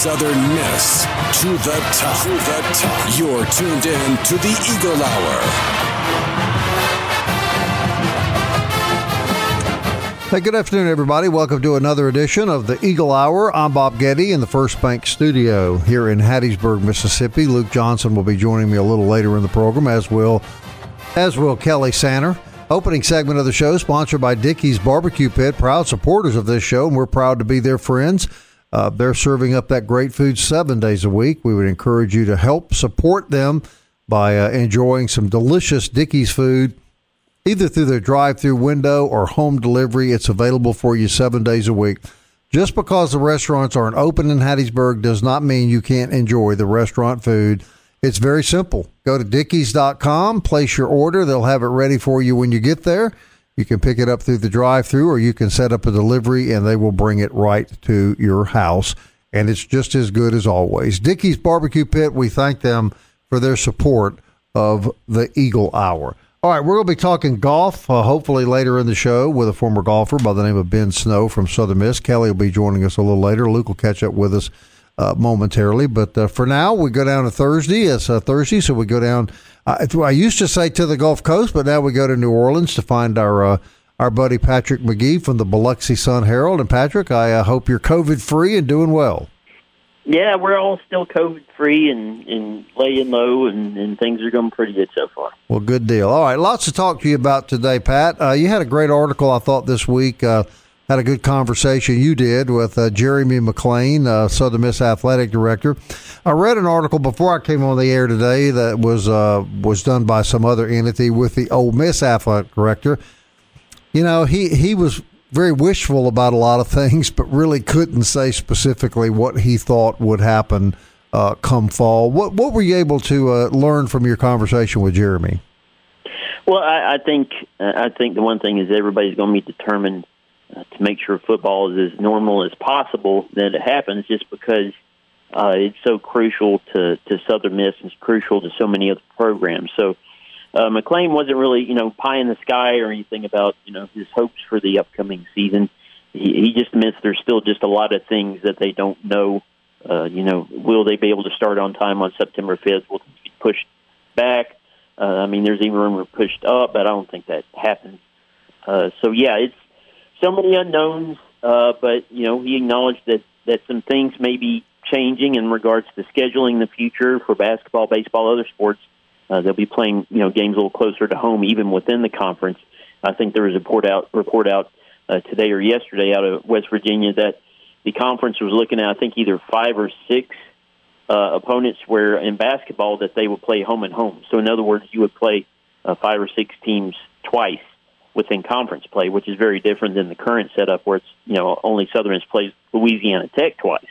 Southern Miss to the top. You're tuned in to the Eagle Hour. Hey, good afternoon, everybody. Welcome to another edition of the Eagle Hour. I'm Bob Getty in the First Bank Studio here in Hattiesburg, Mississippi. Luke Johnson will be joining me a little later in the program, as will Kelly Santer. Opening segment of the show sponsored by Dickey's Barbecue Pit, proud supporters of this show, and we're proud to be their friends. They're serving up that great food 7 days a week. We would encourage you to help support them by enjoying some delicious Dickey's food, either through their drive-through window or home delivery. It's available for you 7 days a week. Just because the restaurants aren't open in Hattiesburg does not mean you can't enjoy the restaurant food. It's very simple. Go to dickeys.com, place your order. They'll have it ready for you when you get there. You can pick it up through the drive-thru, or you can set up a delivery, and they will bring it right to your house. And it's just as good as always. Dickey's Barbecue Pit, we thank them for their support of the Eagle Hour. All right, we're going to be talking golf, hopefully later in the show, with a former golfer by the name of Ben Snow from Southern Miss. Kelly will be joining us a little later. Luke will catch up with us momentarily. But for now, we go down to Thursday. It's Thursday, so we go down. I used to say to the Gulf Coast, but now we go to New Orleans to find our buddy Patrick Magee from the Biloxi Sun Herald. And Patrick, I hope you're COVID-free and doing well. Yeah, we're all still COVID-free and laying low, and things are going pretty good so far. Well, good deal. All right, lots to talk to you about today, Pat. You had a great article, I thought, this week. Had a good conversation you did with Jeremy McClain, Southern Miss Athletic Director. I read an article before I came on the air today that was done by some other entity with the Ole Miss Athletic Director. You know, he was very wishful about a lot of things, but really couldn't say specifically what he thought would happen come fall. What were you able to learn from your conversation with Jeremy? Well, I think the one thing is everybody's going to be determined to make sure football is as normal as possible that it happens, just because it's so crucial to Southern Miss, and it's crucial to so many other programs. So McClain wasn't really, pie in the sky or anything about, his hopes for the upcoming season. He just admits there's still just a lot of things that they don't know. Will they be able to start on time on September 5th? Will it be pushed back? There's even rumor pushed up, but I don't think that happens. It's so many unknowns, but, he acknowledged that some things may be changing in regards to scheduling in the future for basketball, baseball, other sports. They'll be playing, games a little closer to home, even within the conference. I think there was a report out today or yesterday out of West Virginia that the conference was looking at, I think, either 5 or 6 opponents where in basketball that they would play home and home. So, in other words, you would play 5 or 6 teams twice within conference play, which is very different than the current setup where it's, only Southern Miss plays Louisiana Tech twice.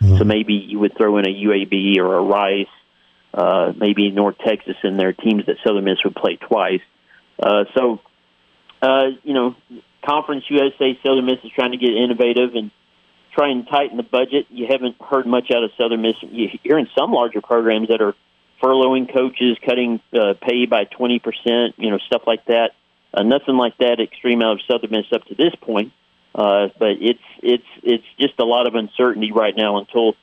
Mm-hmm. So maybe you would throw in a UAB or a Rice, maybe North Texas in their teams that Southern Miss would play twice. Conference USA, Southern Miss is trying to get innovative and try and tighten the budget. You haven't heard much out of Southern Miss. You're in some larger programs that are furloughing coaches, cutting pay by 20%, stuff like that. Nothing like that extreme out of Southern Miss up to this point, but it's just a lot of uncertainty right now until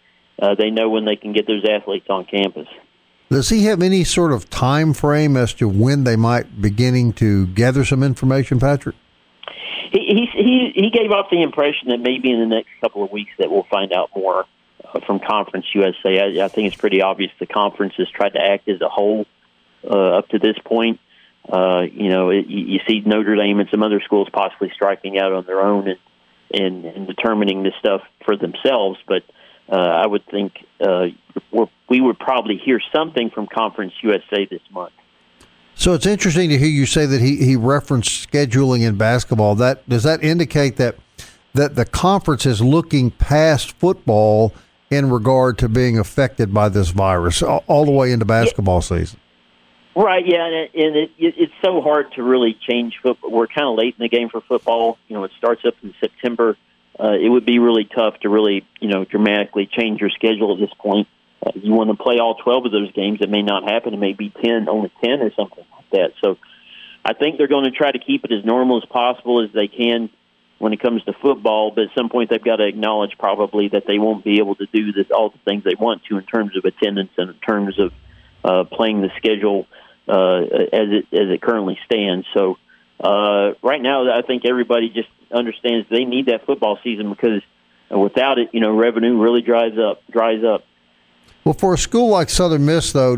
they know when they can get those athletes on campus. Does he have any sort of time frame as to when they might beginning to gather some information, Patrick? He gave off the impression that maybe in the next couple of weeks that we'll find out more from Conference USA. I think it's pretty obvious the conference has tried to act as a whole up to this point. You see Notre Dame and some other schools possibly striking out on their own and determining this stuff for themselves. But I would think we would probably hear something from Conference USA this month. So it's interesting to hear you say that he referenced scheduling in basketball. Does that indicate that that the conference is looking past football in regard to being affected by this virus all the way into basketball season. Right, yeah, and it's so hard to really change football. We're kind of late in the game for football. You know, it starts up in September. It would be really tough to really, dramatically change your schedule at this point. You want to play all 12 of those games. It may not happen. It may be 10, only 10 or something like that. So I think they're going to try to keep it as normal as possible as they can when it comes to football, but at some point they've got to acknowledge probably that they won't be able to do this, all the things they want to in terms of attendance and in terms of playing the schedule as it currently stands. So right now I think everybody just understands they need that football season because without it, revenue really dries up. Well, for a school like Southern Miss, though,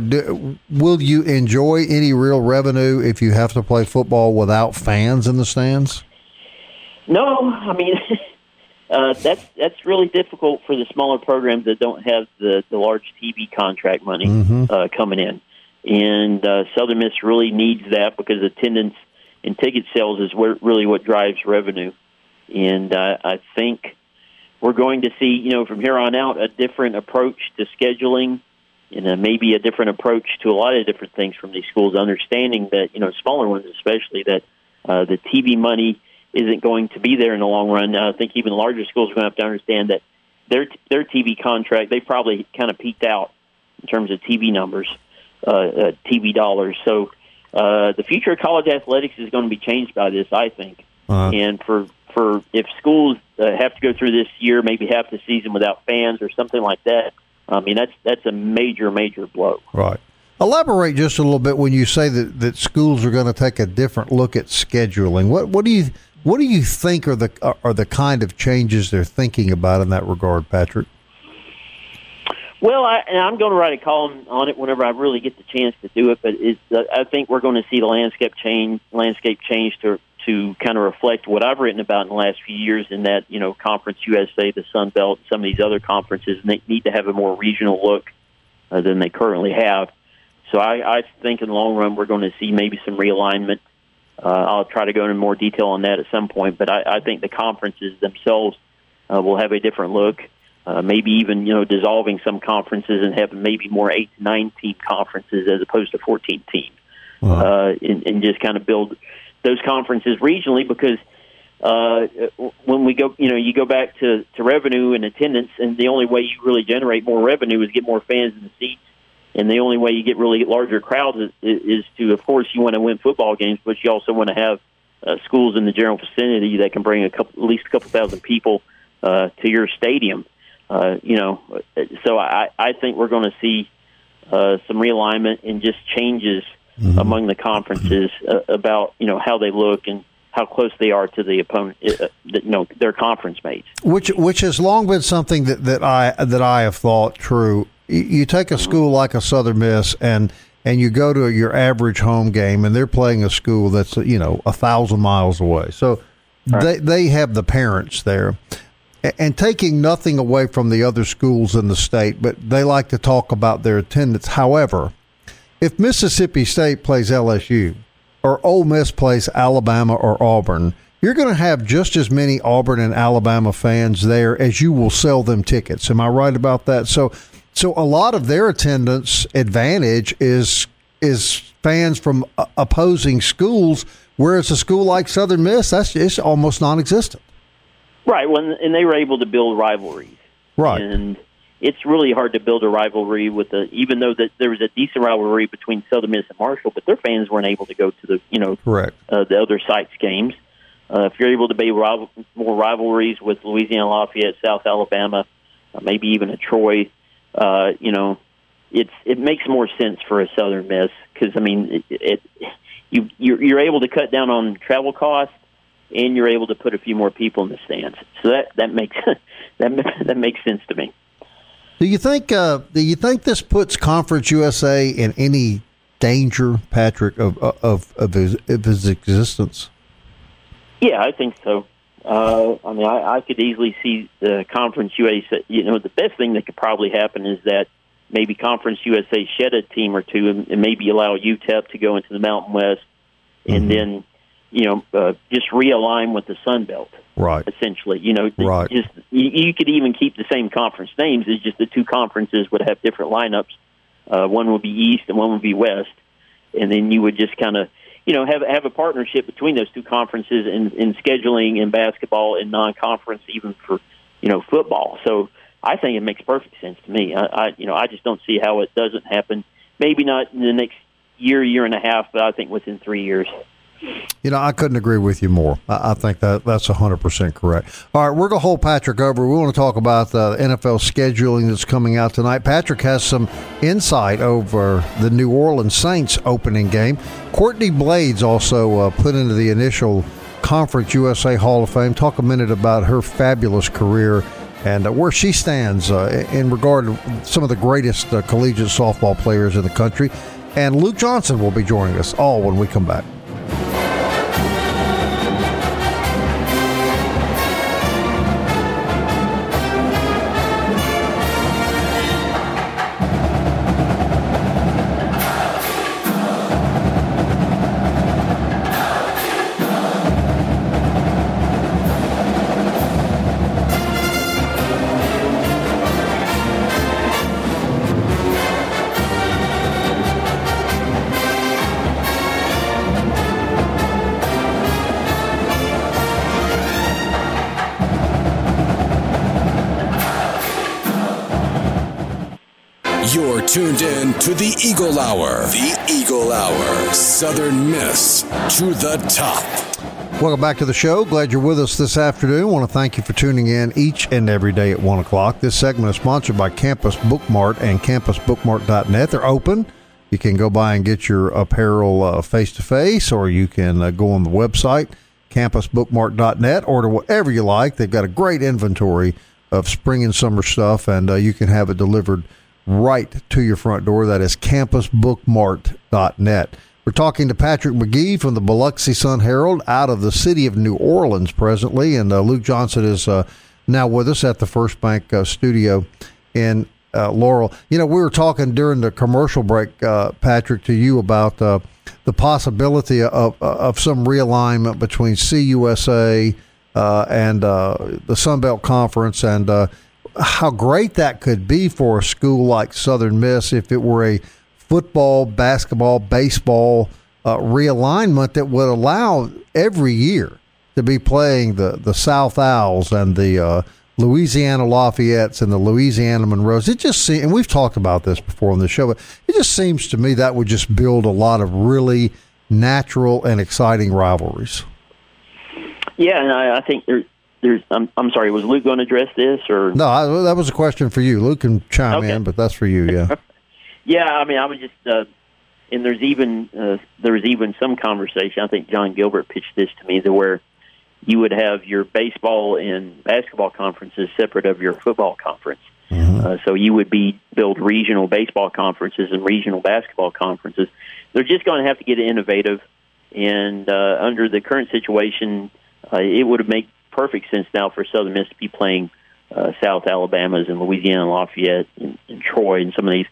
will you enjoy any real revenue if you have to play football without fans in the stands? No, I mean, that's really difficult for the smaller programs that don't have the large TV contract money coming in. And Southern Miss really needs that because attendance and ticket sales is really what drives revenue. And I think we're going to see, from here on out, a different approach to scheduling and maybe a different approach to a lot of different things from these schools, understanding that, smaller ones especially, that the TV money isn't going to be there in the long run. I think even larger schools are going to have to understand that their TV contract, they probably kind of peaked out in terms of TV numbers, TV dollars. So the future of college athletics is going to be changed by this, I think. And for if schools have to go through this year, maybe half the season without fans or something like that, I mean, that's a major, major blow. Right. Elaborate just a little bit when you say that schools are going to take a different look at scheduling. What do you think are the kind of changes they're thinking about in that regard, Patrick? Well, I'm going to write a column on it whenever I really get the chance to do it. But I think we're going to see the landscape change to kind of reflect what I've written about in the last few years. In that, Conference USA, the Sun Belt, some of these other conferences, and they need to have a more regional look than they currently have. So I think in the long run we're going to see maybe some realignment. I'll try to go into more detail on that at some point, but I think the conferences themselves will have a different look, maybe even, dissolving some conferences and having maybe more 8 to 9 team conferences as opposed to 14 team, and just kind of build those conferences regionally because when we go, you go back to revenue and attendance, and the only way you really generate more revenue is get more fans in the seats. And the only way you get really larger crowds is to, of course, you want to win football games, but you also want to have schools in the general vicinity that can bring at least a couple thousand people to your stadium. So I think we're going to see some realignment and just changes among the conferences about how they look and how close they are to the opponent, their conference mates. Which has long been something that I have thought true. You take a school like a Southern Miss and you go to your average home game, and they're playing a school that's 1,000 miles away. So they have the parents there, and taking nothing away from the other schools in the state, but they like to talk about their attendance. However, if Mississippi State plays LSU or Ole Miss plays Alabama or Auburn, you're going to have just as many Auburn and Alabama fans there as you will sell them tickets. Am I right about that? So a lot of their attendance advantage is fans from opposing schools, whereas a school like Southern Miss, it's almost non-existent. Right, and they were able to build rivalries. Right. And it's really hard to build a rivalry even though that there was a decent rivalry between Southern Miss and Marshall, but their fans weren't able to go to the correct the other sites' games. If you're able to build more rivalries with Louisiana Lafayette, South Alabama, maybe even a Troy. It makes more sense for a Southern Miss because, I mean, you're able to cut down on travel costs, and you're able to put a few more people in the stands. So that makes sense to me. Do you think this puts Conference USA in any danger, Patrick, of his existence? Yeah, I think so. I could easily see the Conference USA. The best thing that could probably happen is that maybe Conference USA shed a team or two and maybe allow UTEP to go into the Mountain West, and then just realign with the Sun Belt, right? Essentially, right. Just you could even keep the same conference names. It's just the two conferences would have different lineups. One would be East and one would be West, and then you would just kind of have a partnership between those two conferences in scheduling and basketball and non-conference, even for football. So I think it makes perfect sense to me. I just don't see how it doesn't happen. Maybe not in the next year and a half, but I think within 3 years. I couldn't agree with you more. I think that's 100% correct. All right, we're going to hold Patrick over. We want to talk about the NFL scheduling that's coming out tonight. Patrick has some insight over the New Orleans Saints opening game. Courtney Blades also put into the initial Conference USA Hall of Fame. Talk a minute about her fabulous career and where she stands in regard to some of the greatest collegiate softball players in the country. And Luke Johnson will be joining us all when we come back. Tuned in to the Eagle Hour. The Eagle Hour. Southern Miss to the top. Welcome back to the show. Glad you're with us this afternoon. I want to thank you for tuning in each and every day at 1 o'clock. This segment is sponsored by Campus Bookmart and campusbookmart.net. They're open. You can go by and get your apparel face-to-face, or you can go on the website, campusbookmart.net, order whatever you like. They've got a great inventory of spring and summer stuff, and you can have it delivered right to your front door. That is campusbookmart.net. We're talking to Patrick Magee from the Biloxi Sun Herald out of the city of New Orleans presently, and Luke Johnson is now with us at the First Bank studio in Laurel. We were talking during the commercial break, Patrick, to you about the possibility of some realignment between CUSA and the Sun Belt Conference, and how great that could be for a school like Southern Miss if it were a football, basketball, baseball realignment that would allow every year to be playing the South Owls and the Louisiana Lafayettes and the Louisiana Monroes. It just seems, and we've talked about this before on the show, but it just seems to me that would just build a lot of really natural and exciting rivalries. Yeah, and I think I'm sorry, was Luke going to address this? Or no, that was a question for you. Luke can chime in, but that's for you, yeah. I was just and there's even some conversation, I think John Gilbert pitched this to me, to where you would have your baseball and basketball conferences separate of your football conference. Mm-hmm. So you would build regional baseball conferences and regional basketball conferences. They're just going to have to get innovative, and under the current situation, it would make perfect sense now for Southern Miss to be playing South Alabama's and Louisiana Lafayette and Troy and some of these,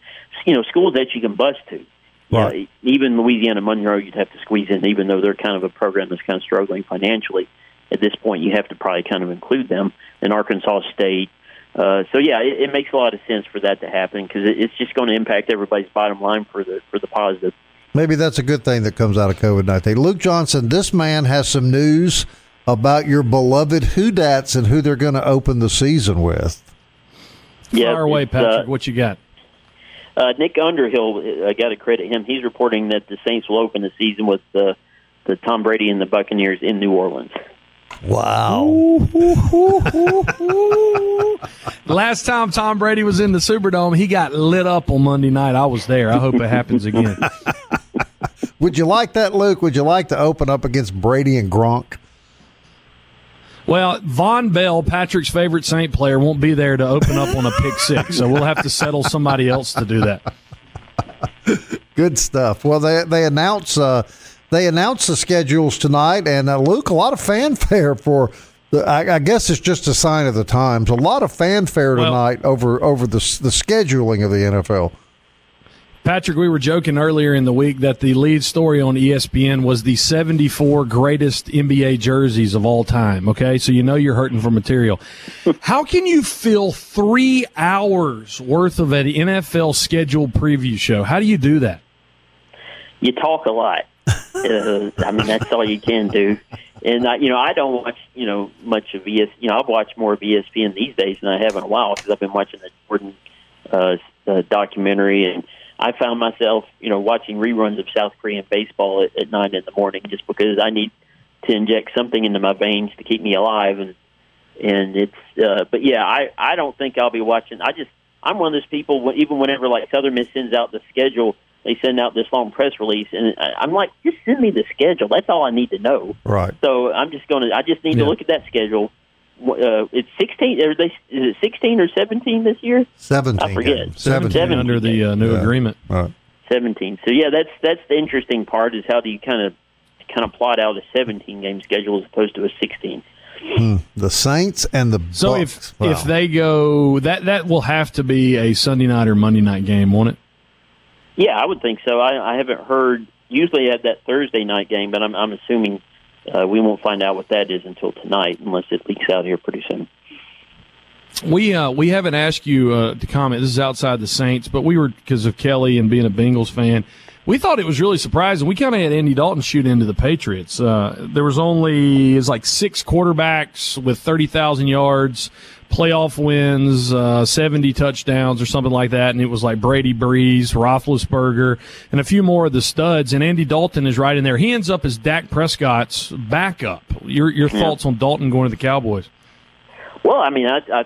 schools that you can bus to. Right. Even Louisiana Monroe, you'd have to squeeze in, even though they're kind of a program that's kind of struggling financially. At this point, you have to probably kind of include them in Arkansas State. It makes a lot of sense for that to happen, because it's just going to impact everybody's bottom line for the positive. Maybe that's a good thing that comes out of COVID-19. Luke Johnson, this man has some news about your beloved Houdats and who they're going to open the season with. Yeah, fire away, Patrick. What you got? Nick Underhill, I got to credit him. He's reporting that the Saints will open the season with the Tom Brady and the Buccaneers in New Orleans. Wow. Last time Tom Brady was in the Superdome, he got lit up on Monday night. I was there. I hope it happens again. Would you like that, Luke? Would you like to open up against Brady and Gronk? Well, Von Bell, Patrick's favorite Saint player, won't be there to open up on a pick six, so we'll have to settle somebody else to do that. Good stuff. Well, they announce the schedules tonight, and Luke, a lot of fanfare for the, I guess it's just a sign of the times. A lot of fanfare tonight over the scheduling of the NFL. Patrick, we were joking earlier in the week that the lead story on ESPN was the 74 greatest NBA jerseys of all time, okay? So you know you're hurting for material. How can you fill 3 hours worth of an NFL scheduled preview show? How do you do that? You talk a lot. I mean, that's all you can do. And, I don't watch, much of ESPN. I've watched more of ESPN these days than I have in a while because I've been watching the Jordan documentary, and I found myself, watching reruns of South Korean baseball at 9 in the morning just because I need to inject something into my veins to keep me alive. And it's, but yeah, I don't think I'll be watching. I'm one of those people, even whenever like Southern Miss sends out the schedule, they send out this long press release, and I'm like, just send me the schedule. That's all I need to know. Right. So I just need to look at that schedule. It's 16. Is it 16 or 17 this year? 17. I forget. 17 under the new agreement. Right. 17. So yeah, that's the interesting part is how do you kind of plot out a 17-game schedule as opposed to a 16. The Saints and the Bucks. If they go that will have to be a Sunday night or Monday night game, won't it? Yeah, I would think so. I haven't heard. Usually they have that Thursday night game, but I'm assuming. We won't find out what that is until tonight, unless it leaks out here pretty soon. We haven't asked you to comment. This is outside the Saints, but we were, because of Kelly and being a Bengals fan, we thought it was really surprising. We kind of had Andy Dalton shoot into the Patriots. There was only six quarterbacks with 30,000 yards, playoff wins, 70 touchdowns or something like that, and it was like Brady, Breeze, Roethlisberger, and a few more of the studs, and Andy Dalton is right in there. He ends up as Dak Prescott's backup. Your thoughts on Dalton going to the Cowboys? Well, I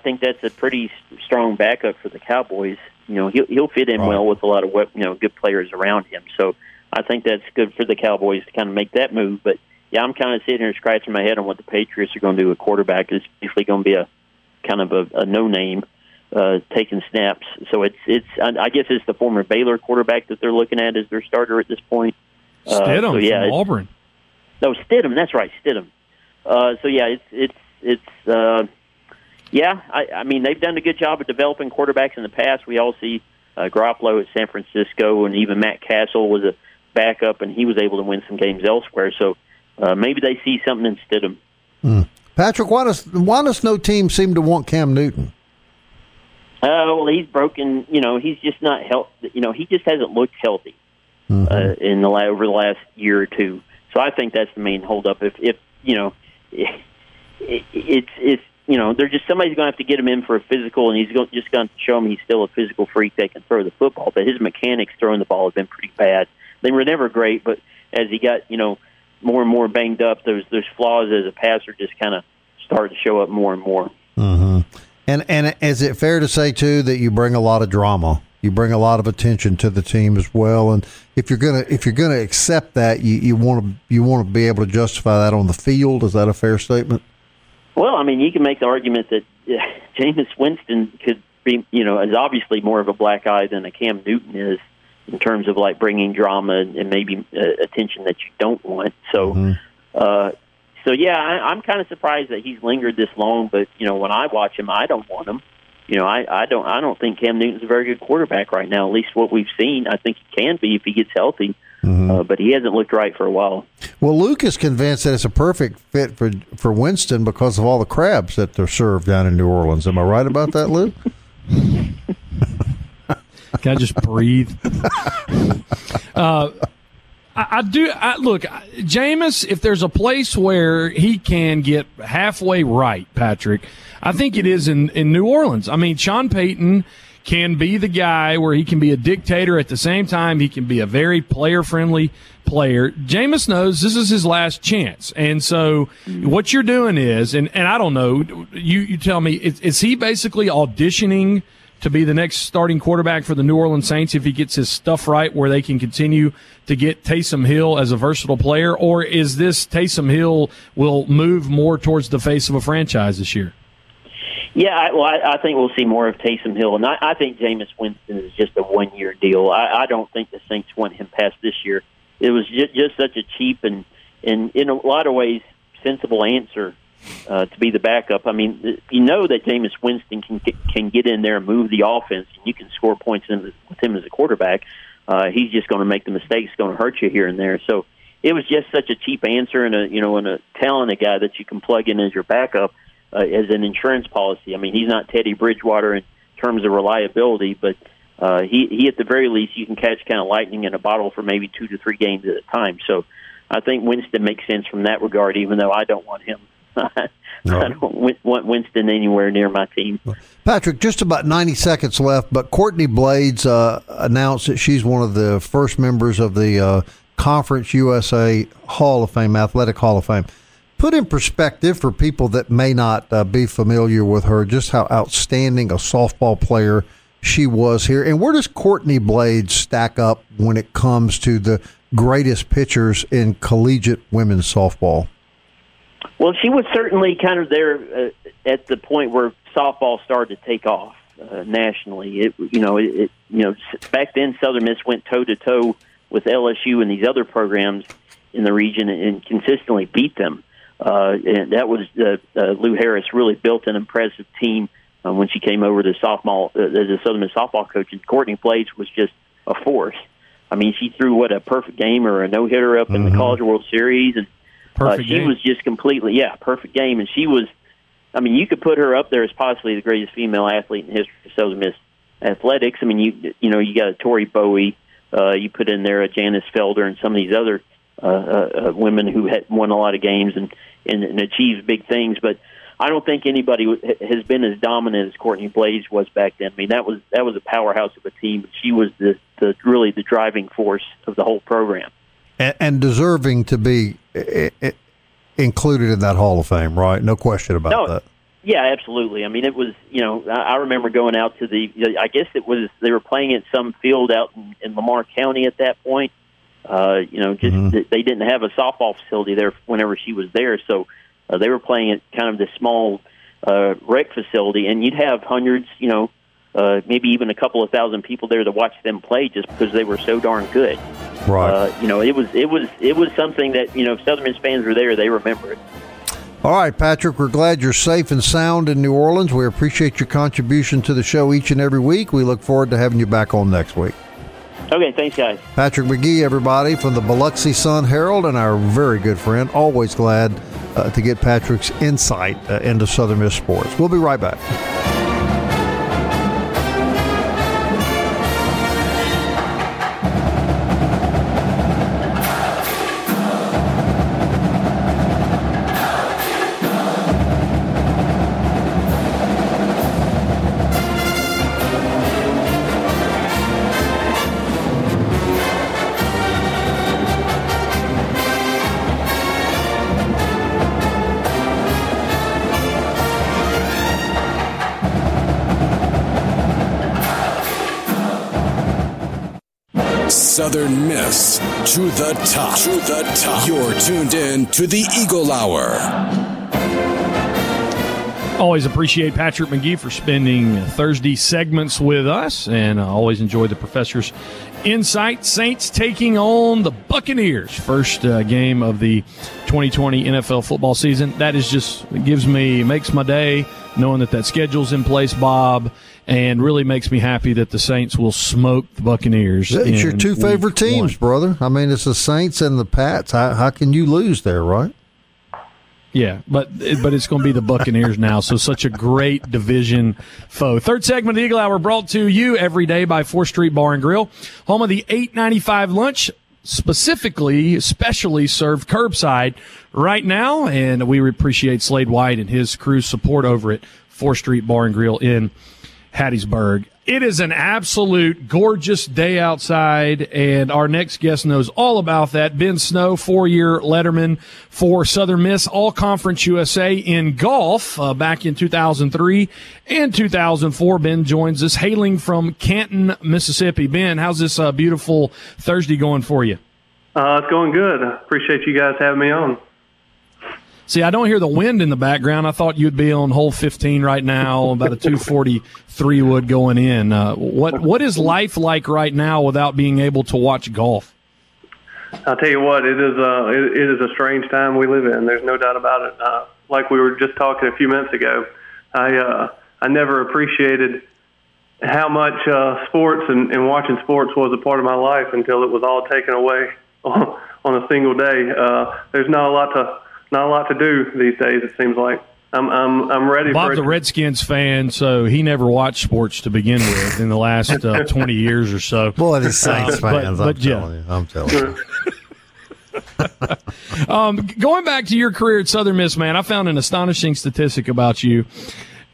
think that's a pretty strong backup for the Cowboys. He'll fit in well with a lot of good players around him, so I think that's good for the Cowboys to kind of make that move. But, yeah, I'm kind of sitting here scratching my head on what the Patriots are going to do with quarterback. It's basically going to be a no-name taking snaps. So it's I guess it's the former Baylor quarterback that they're looking at as their starter at this point. Stidham from Auburn. No, Stidham. That's right, Stidham. They've done a good job of developing quarterbacks in the past. We all see Garoppolo at San Francisco, and even Matt Castle was a backup, and he was able to win some games elsewhere. So maybe they see something in Stidham. Patrick, why does no team seem to want Cam Newton? Well, he's broken. He's just not healthy. He just hasn't looked healthy over the last year or two. So I think that's the main holdup. They're just somebody's going to have to get him in for a physical, and he's just going to show him he's still a physical freak that can throw the football. But his mechanics throwing the ball have been pretty bad. They were never great, but as he got more and more banged up, those flaws as a passer just kind of start to show up more and more. And is it fair to say too that you bring a lot of drama, you bring a lot of attention to the team as well? And if you're gonna accept that, you want to be able to justify that on the field. Is that a fair statement? Well, you can make the argument that Jameis Winston could be, is obviously more of a black eye than a Cam Newton is in terms of bringing drama and maybe attention that you don't want. So, I'm kind of surprised that he's lingered this long. But when I watch him, I don't want him. I don't think Cam Newton's a very good quarterback right now. At least what we've seen, I think he can be if he gets healthy. But he hasn't looked right for a while. Well, Luke is convinced that it's a perfect fit for Winston because of all the crabs that they're served down in New Orleans. Am I right about that, Luke? Can I just breathe? I do. Look, Jameis, if there's a place where he can get halfway right, Patrick, I think it is in New Orleans. Sean Payton can be the guy where he can be a dictator at the same time. He can be a very player-friendly player. Jameis knows this is his last chance. And so what you're doing is, and I don't know, you tell me, is he basically auditioning to be the next starting quarterback for the New Orleans Saints if he gets his stuff right where they can continue to get Taysom Hill as a versatile player? Or is this Taysom Hill will move more towards the face of a franchise this year? Yeah, I think we'll see more of Taysom Hill, and I think Jameis Winston is just a one-year deal. I don't think the Saints want him past this year. It was just such a cheap and in a lot of ways, sensible answer to be the backup. You know that Jameis Winston can get in there and move the offense, and you can score points with him as a quarterback. He's just going to make the mistakes, going to hurt you here and there. So it was just such a cheap answer, and a talented guy that you can plug in as your backup as an insurance policy. I mean, he's not Teddy Bridgewater in terms of reliability, but he at the very least you can catch kind of lightning in a bottle for maybe 2 to 3 games at a time. So I think Winston makes sense from that regard, even though I don't want him. No. I don't want Winston anywhere near my team. Patrick, just about 90 seconds left, but Courtney Blades announced that she's one of the first members of the Conference USA Hall of Fame, Athletic Hall of Fame. Put in perspective for people that may not be familiar with her, just how outstanding a softball player she was here. And where does Courtney Blades stack up when it comes to the greatest pitchers in collegiate women's softball? Well, she was certainly kind of there at the point where softball started to take off nationally. Back then Southern Miss went toe-to-toe with LSU and these other programs in the region and consistently beat them. And that was Lou Harris really built an impressive team when she came over to as a Southern Miss softball coach. And Courtney Blades was just a force. I mean, she threw a perfect game or a no-hitter up in the College World Series, and was just completely, perfect game. And she was, I mean, you could put her up there as possibly the greatest female athlete in the history of Southern Miss athletics. I mean, you got a Tori Bowie, you put in there a Janice Felder and some of these other women who had won a lot of games and achieved big things. But I don't think anybody has been as dominant as Courtney Blades was back then. I mean, that was a powerhouse of a team. She was really the driving force of the whole program. And deserving to be included in that Hall of Fame, right? No question about that. Yeah, absolutely. I mean, it was, I remember going out to I guess it was, they were playing at some field out in Lamar County at that point. They didn't have a softball facility there whenever she was there. So they were playing at kind of this small rec facility, and you'd have hundreds, maybe even a couple of thousand people there to watch them play just because they were so darn good. Right. It was something that, if Southern Miss fans were there, they remember it. All right, Patrick, we're glad you're safe and sound in New Orleans. We appreciate your contribution to the show each and every week. We look forward to having you back on next week. Okay, thanks, guys. Patrick Magee, everybody, from the Biloxi Sun Herald, and our very good friend. Always glad to get Patrick's insight into Southern Miss sports. We'll be right back. Southern Miss to the top. To the top. You're tuned in to the Eagle Hour. Always appreciate Patrick Magee for spending Thursday segments with us, and always enjoy the professor's insight. Saints taking on the Buccaneers, first game of the 2020 NFL football season. That is just makes my day knowing that schedule's in place, Bob. And really makes me happy that the Saints will smoke the Buccaneers. It's your two favorite teams, brother. I mean, it's the Saints and the Pats. How can you lose there, right? Yeah, but it's going to be the Buccaneers now, so such a great division foe. Third segment of the Eagle Hour brought to you every day by 4th Street Bar and Grill, home of the $8.95 lunch, especially served curbside right now. And we appreciate Slade White and his crew's support over at 4th Street Bar and Grill in Hattiesburg. It is an absolute gorgeous day outside, and our next guest knows all about that. Ben Snow, 4-year letterman for Southern Miss, All-Conference USA in golf back in 2003 and 2004. Ben joins us hailing from Canton, Mississippi. Ben, how's this beautiful Thursday going for you? It's going good. Appreciate you guys having me on. See, I don't hear the wind in the background. I thought you'd be on hole 15 right now, about a 243 wood going in. What is life like right now without being able to watch golf? I'll tell you what, it is a strange time we live in. There's no doubt about it. Like we were just talking a few minutes ago, I never appreciated how much sports and watching sports was a part of my life until it was all taken away on a single day. There's not a lot to do these days. It seems like I'm ready. Bob's a Redskins fan, so he never watched sports to begin with in the last 20 years or so. Boy, the Saints fans! I'm telling you. Going back to your career at Southern Miss, man, I found an astonishing statistic about you.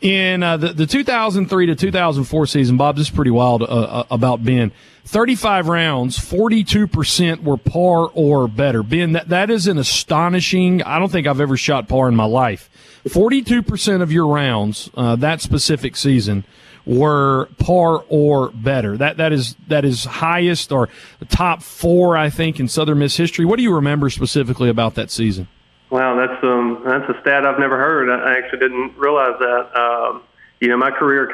In the 2003 to 2004 season, Bob, this is pretty wild about Ben. 35 rounds, 42% were par or better. Ben, that is an astonishing, I don't think I've ever shot par in my life. 42% of your rounds that specific season were par or better. That is highest or top four, I think, in Southern Miss history. What do you remember specifically about that season? Wow, that's a stat I've never heard. I actually didn't realize that. My career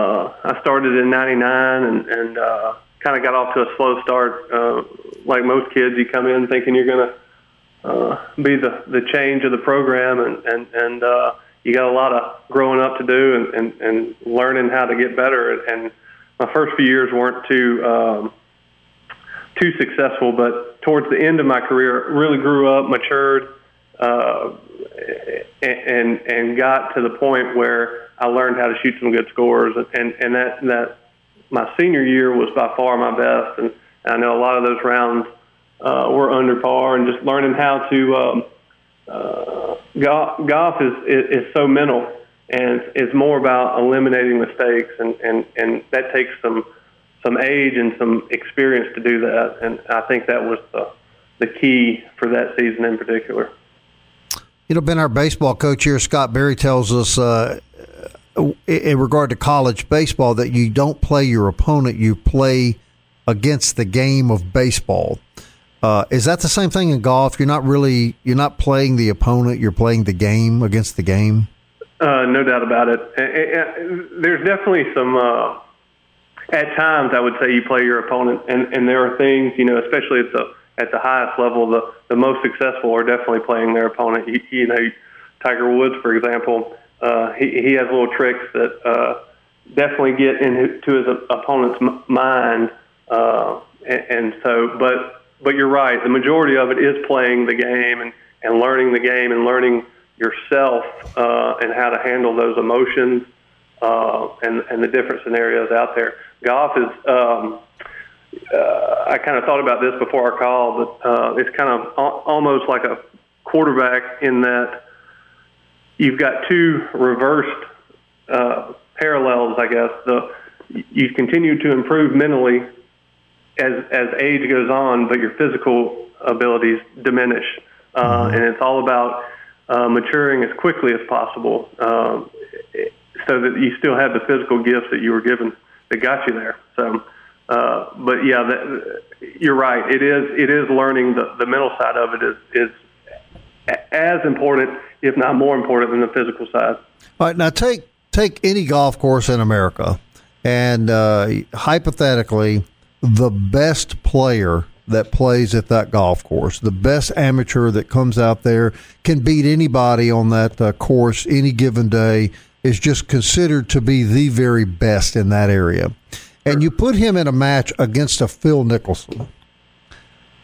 I started in '99 and kind of got off to a slow start. Like most kids, you come in thinking you're going to be the change of the program, and you got a lot of growing up to do and learning how to get better. And my first few years weren't too successful, but towards the end of my career, really grew up, matured, and got to the point where I learned how to shoot some good scores. And that my senior year was by far my best. And I know a lot of those rounds were under par, and just learning how to golf is so mental, and it's more about eliminating mistakes, and that takes some age and some experience to do that. And I think that was the key for that season in particular. You know, Ben, our baseball coach here, Scott Berry, tells us in regard to college baseball that you don't play your opponent, you play against the game of baseball. Is that the same thing in golf? You're not playing the opponent, you're playing the game against the game? No doubt about it. And there's definitely some at times, I would say you play your opponent, and there are things, especially at the highest level, the most successful are definitely playing their opponent. Tiger Woods, for example, he has little tricks that definitely get into his opponent's mind, and so. But you're right, the majority of it is playing the game and learning the game and learning yourself and how to handle those emotions and the different scenarios out there. Golf is, I kind of thought about this before our call, but it's kind of almost like a quarterback in that you've got two reversed parallels, I guess. You continue to improve mentally as age goes on, but your physical abilities diminish. And it's all about maturing as quickly as possible so that you still have the physical gifts that you were given that got you there. So, but yeah, you're right. It is learning the mental side of it is as important, if not more important, than the physical side. All right, now take any golf course in America, and hypothetically, the best player that plays at that golf course, the best amateur that comes out there, can beat anybody on that course any given day, is just considered to be the very best in that area. And you put him in a match against a Phil Mickelson.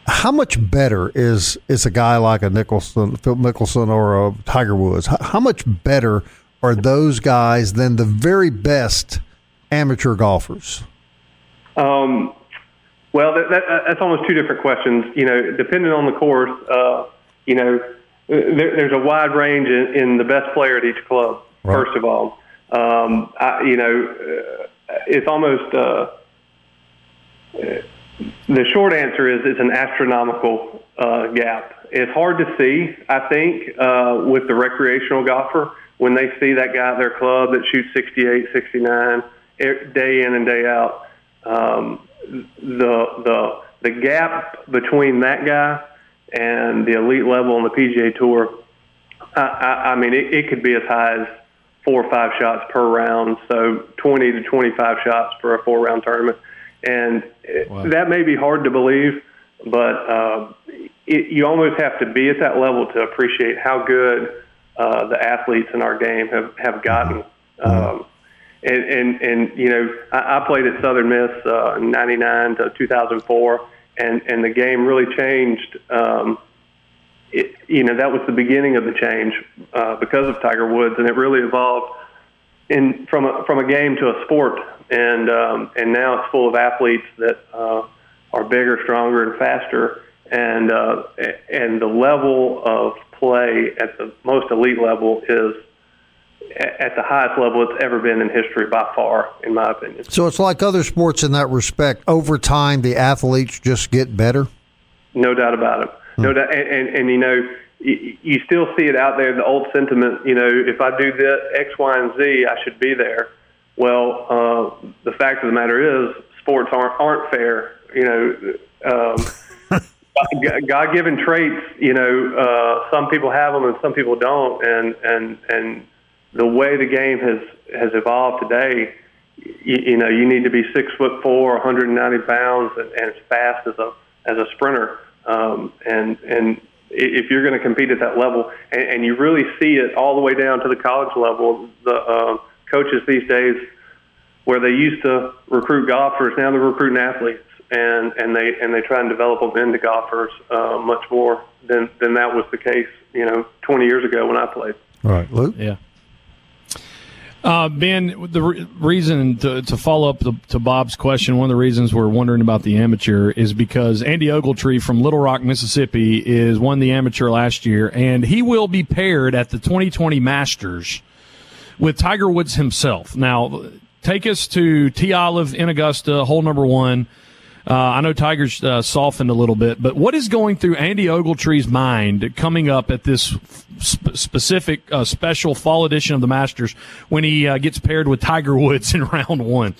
How much better is a guy like a Phil Mickelson or a Tiger Woods? How much better are those guys than the very best amateur golfers? Well, that's almost two different questions. Depending on the course, there's a wide range in the best player at each club. Right. First of all, it's almost the short answer is it's an astronomical gap. It's hard to see, I think, with the recreational golfer when they see that guy at their club that shoots 68, 69 day in and day out. The gap between that guy and the elite level on the PGA Tour, I mean, it could be as high as 4 or 5 shots per round, so 20 to 25 shots for a 4-round tournament. And wow. That may be hard to believe, but you almost have to be at that level to appreciate how good the athletes in our game have gotten. And you know, I played at Southern Miss in 99 to 2004, and the game really changed. You know, that was the beginning of the change because of Tiger Woods, and it really evolved from a game to a sport. And now it's full of athletes that are bigger, stronger, and faster. And the level of play at the most elite level is at the highest level it's ever been in history by far, in my opinion. So it's like other sports in that respect. Over time, the athletes just get better? No doubt about it. No doubt. And you know, you still see it out there, the old sentiment, you know, if I do this, X, Y, and Z, I should be there. Well, the fact of the matter is sports aren't fair. You know, God-given traits, you know, some people have them and some people don't. And the way the game has evolved today, you know, you need to be 6'4", 190 pounds, and as fast as a sprinter. And if you're going to compete at that level, and you really see it all the way down to the college level, the coaches these days, where they used to recruit golfers, now they're recruiting athletes, and they try and develop them into golfers much more than that was the case, you know, 20 years ago when I played. All right, Luke? Yeah. Ben, the reason to follow up to Bob's question, one of the reasons we're wondering about the amateur is because Andy Ogletree from Little Rock, Mississippi, won the amateur last year, and he will be paired at the 2020 Masters with Tiger Woods himself. Now, take us to Tee Olive in Augusta, hole number one. I know Tiger's softened a little bit, but what is going through Andy Ogletree's mind coming up at this specific special fall edition of the Masters when he gets paired with Tiger Woods in round one?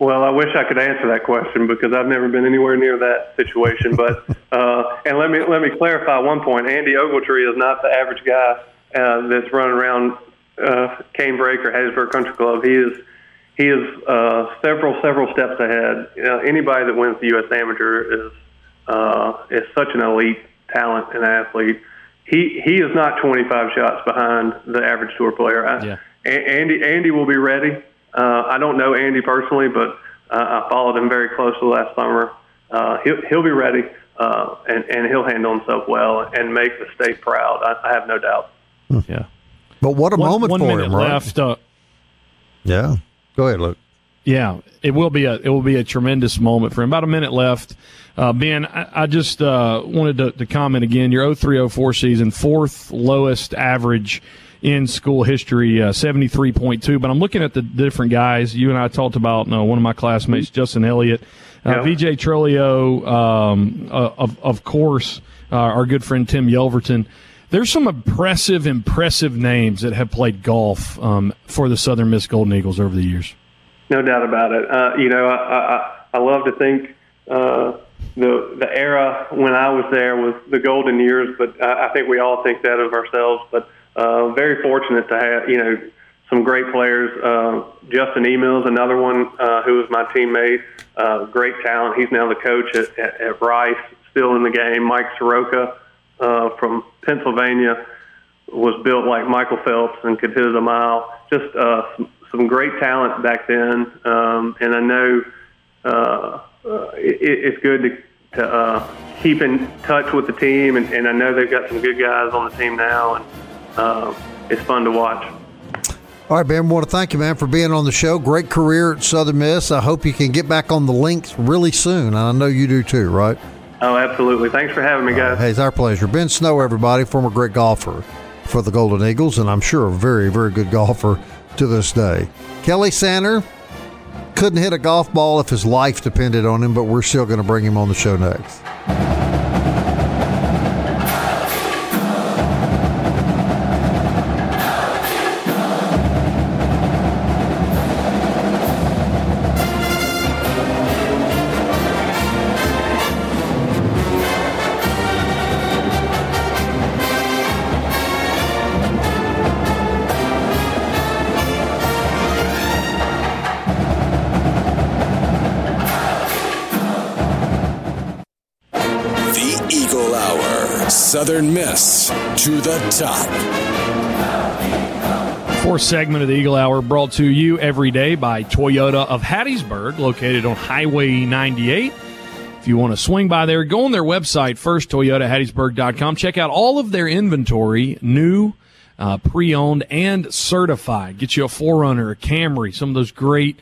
Well, I wish I could answer that question because I've never been anywhere near that situation. But and let me clarify one point. Andy Ogletree is not the average guy that's running around Canebrake or Hattiesburg Country Club. He is several steps ahead. You know, anybody that wins the U.S. Amateur is such an elite talent and athlete. He is not 25 shots behind the average tour player. Andy will be ready. I don't know Andy personally, but I followed him very closely last summer. He'll be ready, and he'll handle himself well and make the state proud. I have no doubt. Yeah. But what a moment for him, right? 1 minute left. Yeah. Go ahead, Luke. Yeah, it will be a tremendous moment for him. About a minute left. Ben, I just wanted to comment again. Your 2003-04 season, fourth lowest average in school history, 73.2. But I'm looking at the different guys. You and I talked about one of my classmates, Justin Elliott, VJ Trolio, of course, our good friend Tim Yelverton. There's some impressive names that have played golf for the Southern Miss Golden Eagles over the years. No doubt about it. You know, I love to think the era when I was there was the golden years, but I think we all think that of ourselves. But very fortunate to have, you know, some great players. Justin Emil's another one who was my teammate. Great talent. He's now the coach at Rice, still in the game. Mike Soroka from Pennsylvania was built like Michael Phelps and could hit it a mile. Just some great talent back then, and I know it's good to keep in touch with the team, and I know they've got some good guys on the team now, and it's fun to watch. All right, Ben, I want to thank you, man, for being on the show. Great career at Southern Miss. I hope you can get back on the links really soon, and I know you do too, right? Oh, absolutely. Thanks for having me, guys. Hey, it's our pleasure. Ben Snow, everybody, former great golfer for the Golden Eagles, and I'm sure a very, very good golfer to this day. Kelly Santer couldn't hit a golf ball if his life depended on him, but we're still going to bring him on the show next. Southern Miss to the top. Fourth segment of the Eagle Hour brought to you every day by Toyota of Hattiesburg, located on Highway 98. If you want to swing by there, go on their website first, toyotahattiesburg.com. Check out all of their inventory, new, pre-owned, and certified. Get you a 4Runner, a Camry, some of those great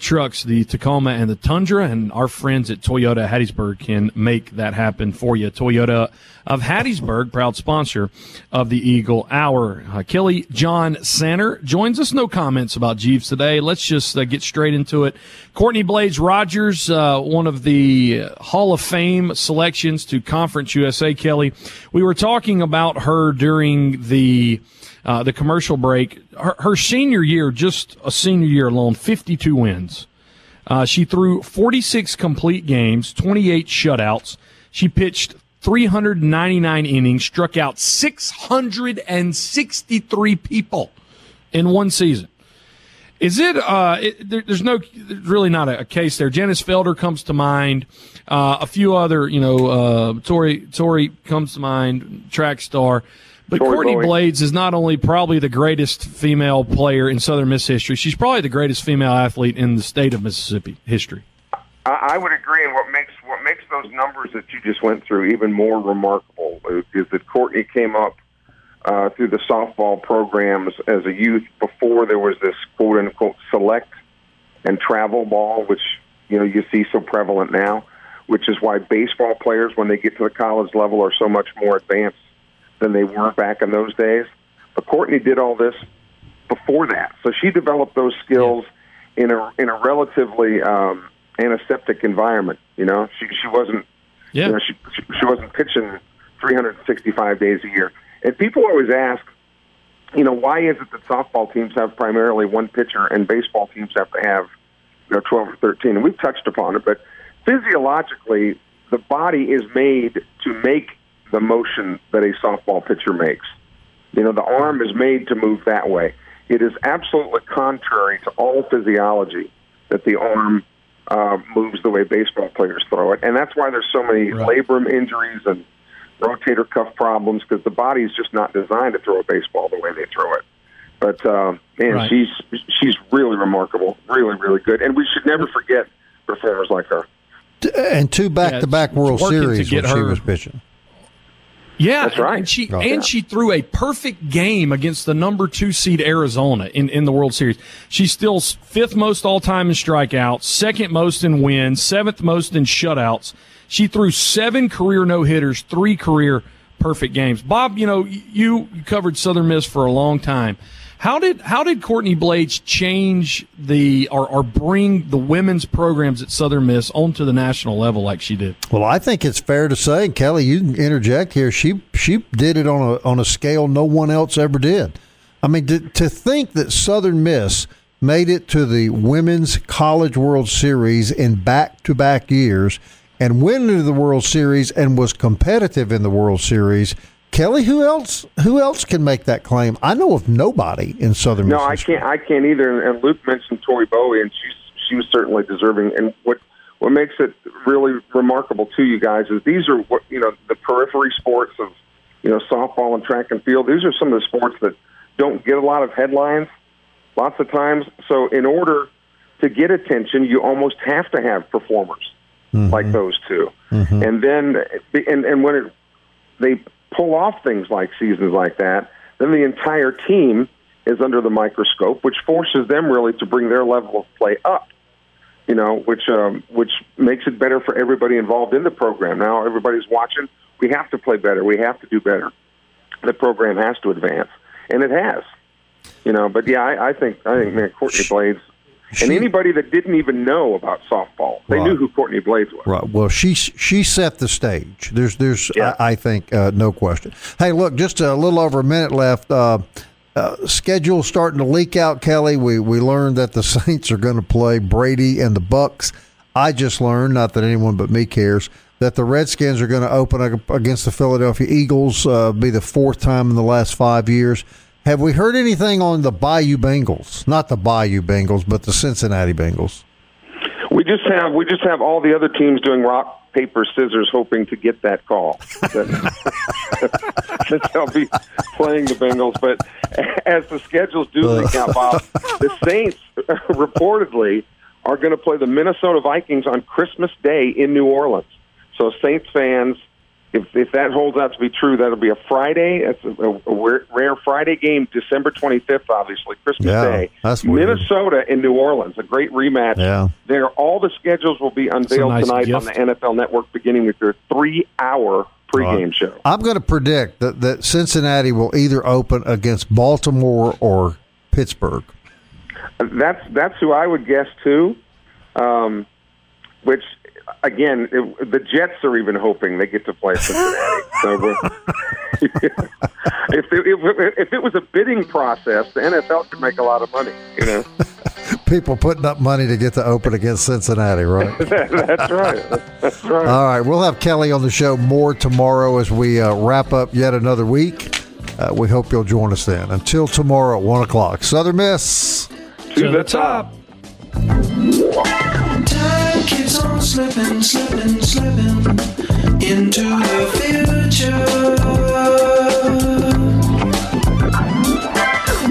trucks, the Tacoma and the Tundra, and our friends at Toyota Hattiesburg can make that happen for you. Toyota of Hattiesburg, proud sponsor of the Eagle Hour. Kelly John Santer joins us. No comments about Jeeves today. Let's just get straight into it. Courtney Blades Rogers, one of the Hall of Fame selections to Conference USA. Kelly, we were talking about her during the commercial break. Her senior year, just a senior year alone, 52 wins. She threw 46 complete games, 28 shutouts. She pitched 399 innings, struck out 663 people in one season. Is it, there's really not a case there. Janice Felder comes to mind. A few other, Tori comes to mind, track star. But Courtney Blades is not only probably the greatest female player in Southern Miss history, she's probably the greatest female athlete in the state of Mississippi history. I would agree, and what makes those numbers that you just went through even more remarkable is that Courtney came up through the softball programs as a youth before there was this quote-unquote select and travel ball, which you see so prevalent now, which is why baseball players, when they get to the college level, are so much more advanced than they were back in those days. But Courtney did all this before that, so she developed those skills in a relatively antiseptic environment. She wasn't she wasn't pitching 365 days a year. And people always ask, why is it that softball teams have primarily one pitcher and baseball teams have to have 12 or 13? And we've touched upon it, but physiologically, the body is made to make the motion that a softball pitcher makes. The arm is made to move that way. It is absolutely contrary to all physiology that the arm moves the way baseball players throw it. And that's why there's so many labrum injuries and rotator cuff problems, because the body is just not designed to throw a baseball the way they throw it. But, she's really remarkable, really, really good. And we should never forget performers like her. And two back-to-back World Series when she was pitching. Yeah, that's right. She threw a perfect game against the number 2 seed Arizona in the World Series. She's still fifth most all-time in strikeouts, second most in wins, seventh most in shutouts. She threw 7 career no-hitters, 3 career perfect games. Bob, you covered Southern Miss for a long time. How did Courtney Blades change or bring the women's programs at Southern Miss onto the national level like she did? Well, I think it's fair to say, and Kelly, you can interject here, she did it on a scale no one else ever did. I mean, to think that Southern Miss made it to the Women's College World Series in back-to-back years and went into the World Series and was competitive in the World Series. Kelly, who else can make that claim? I know of nobody in Southern Miss. No, I can't either. And Luke mentioned Tori Bowie, and she was certainly deserving. And what makes it really remarkable to you guys is these are the periphery sports of softball and track and field. These are some of the sports that don't get a lot of headlines lots of times. So in order to get attention, you almost have to have performers like those two. Mm-hmm. And then when they pull off things like seasons like that, then the entire team is under the microscope, which forces them really to bring their level of play up, which makes it better for everybody involved in the program. Now everybody's watching. We have to play better. We have to do better. The program has to advance, and it has. But yeah, I think man, Courtney Blades. And anybody that didn't even know about softball, they knew who Courtney Blades was. Right. Well, she set the stage. There's I think no question. Hey, look, just a little over a minute left. Schedule starting to leak out, Kelly. We learned that the Saints are going to play Brady and the Bucs. I just learned, not that anyone but me cares, that the Redskins are going to open up against the Philadelphia Eagles, be the 4th time in the last 5 years. Have we heard anything on the Bayou Bengals? Not the Bayou Bengals, but the Cincinnati Bengals. We just have all the other teams doing rock paper, scissors, hoping to get that call. Since I'll be playing the Bengals. But as the schedules do leak out, Bob, the Saints reportedly are going to play the Minnesota Vikings on Christmas Day in New Orleans. So Saints fans, if that holds out to be true, that'll be a Friday. It's a rare Friday game, December 25th, obviously, Christmas Day. That's weird. Minnesota and New Orleans, a great rematch. Yeah. There, all the schedules will be unveiled tonight on the NFL Network, beginning with their 3-hour pregame show. I'm going to predict that Cincinnati will either open against Baltimore or Pittsburgh. That's who I would guess, too, which... Again, the Jets are even hoping they get to play Cincinnati. So if it was a bidding process, the NFL could make a lot of money, you know. People putting up money to get to open against Cincinnati, right? That's right. That's right. All right, we'll have Kelly on the show more tomorrow as we wrap up yet another week. We hope you'll join us then. Until tomorrow at 1 o'clock, Southern Miss to the top. Time keeps on slipping, slipping, slipping into the future.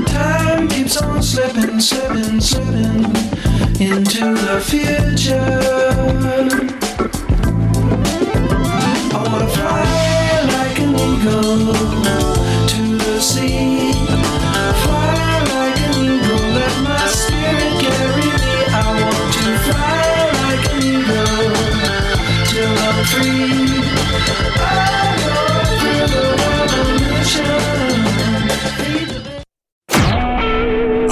Time keeps on slipping, slipping, slipping into the future. Oh, to fly like an eagle to the sea. Fly like an eagle, let my spirit carry me. I want to fly. Free. I go through the world of mission. A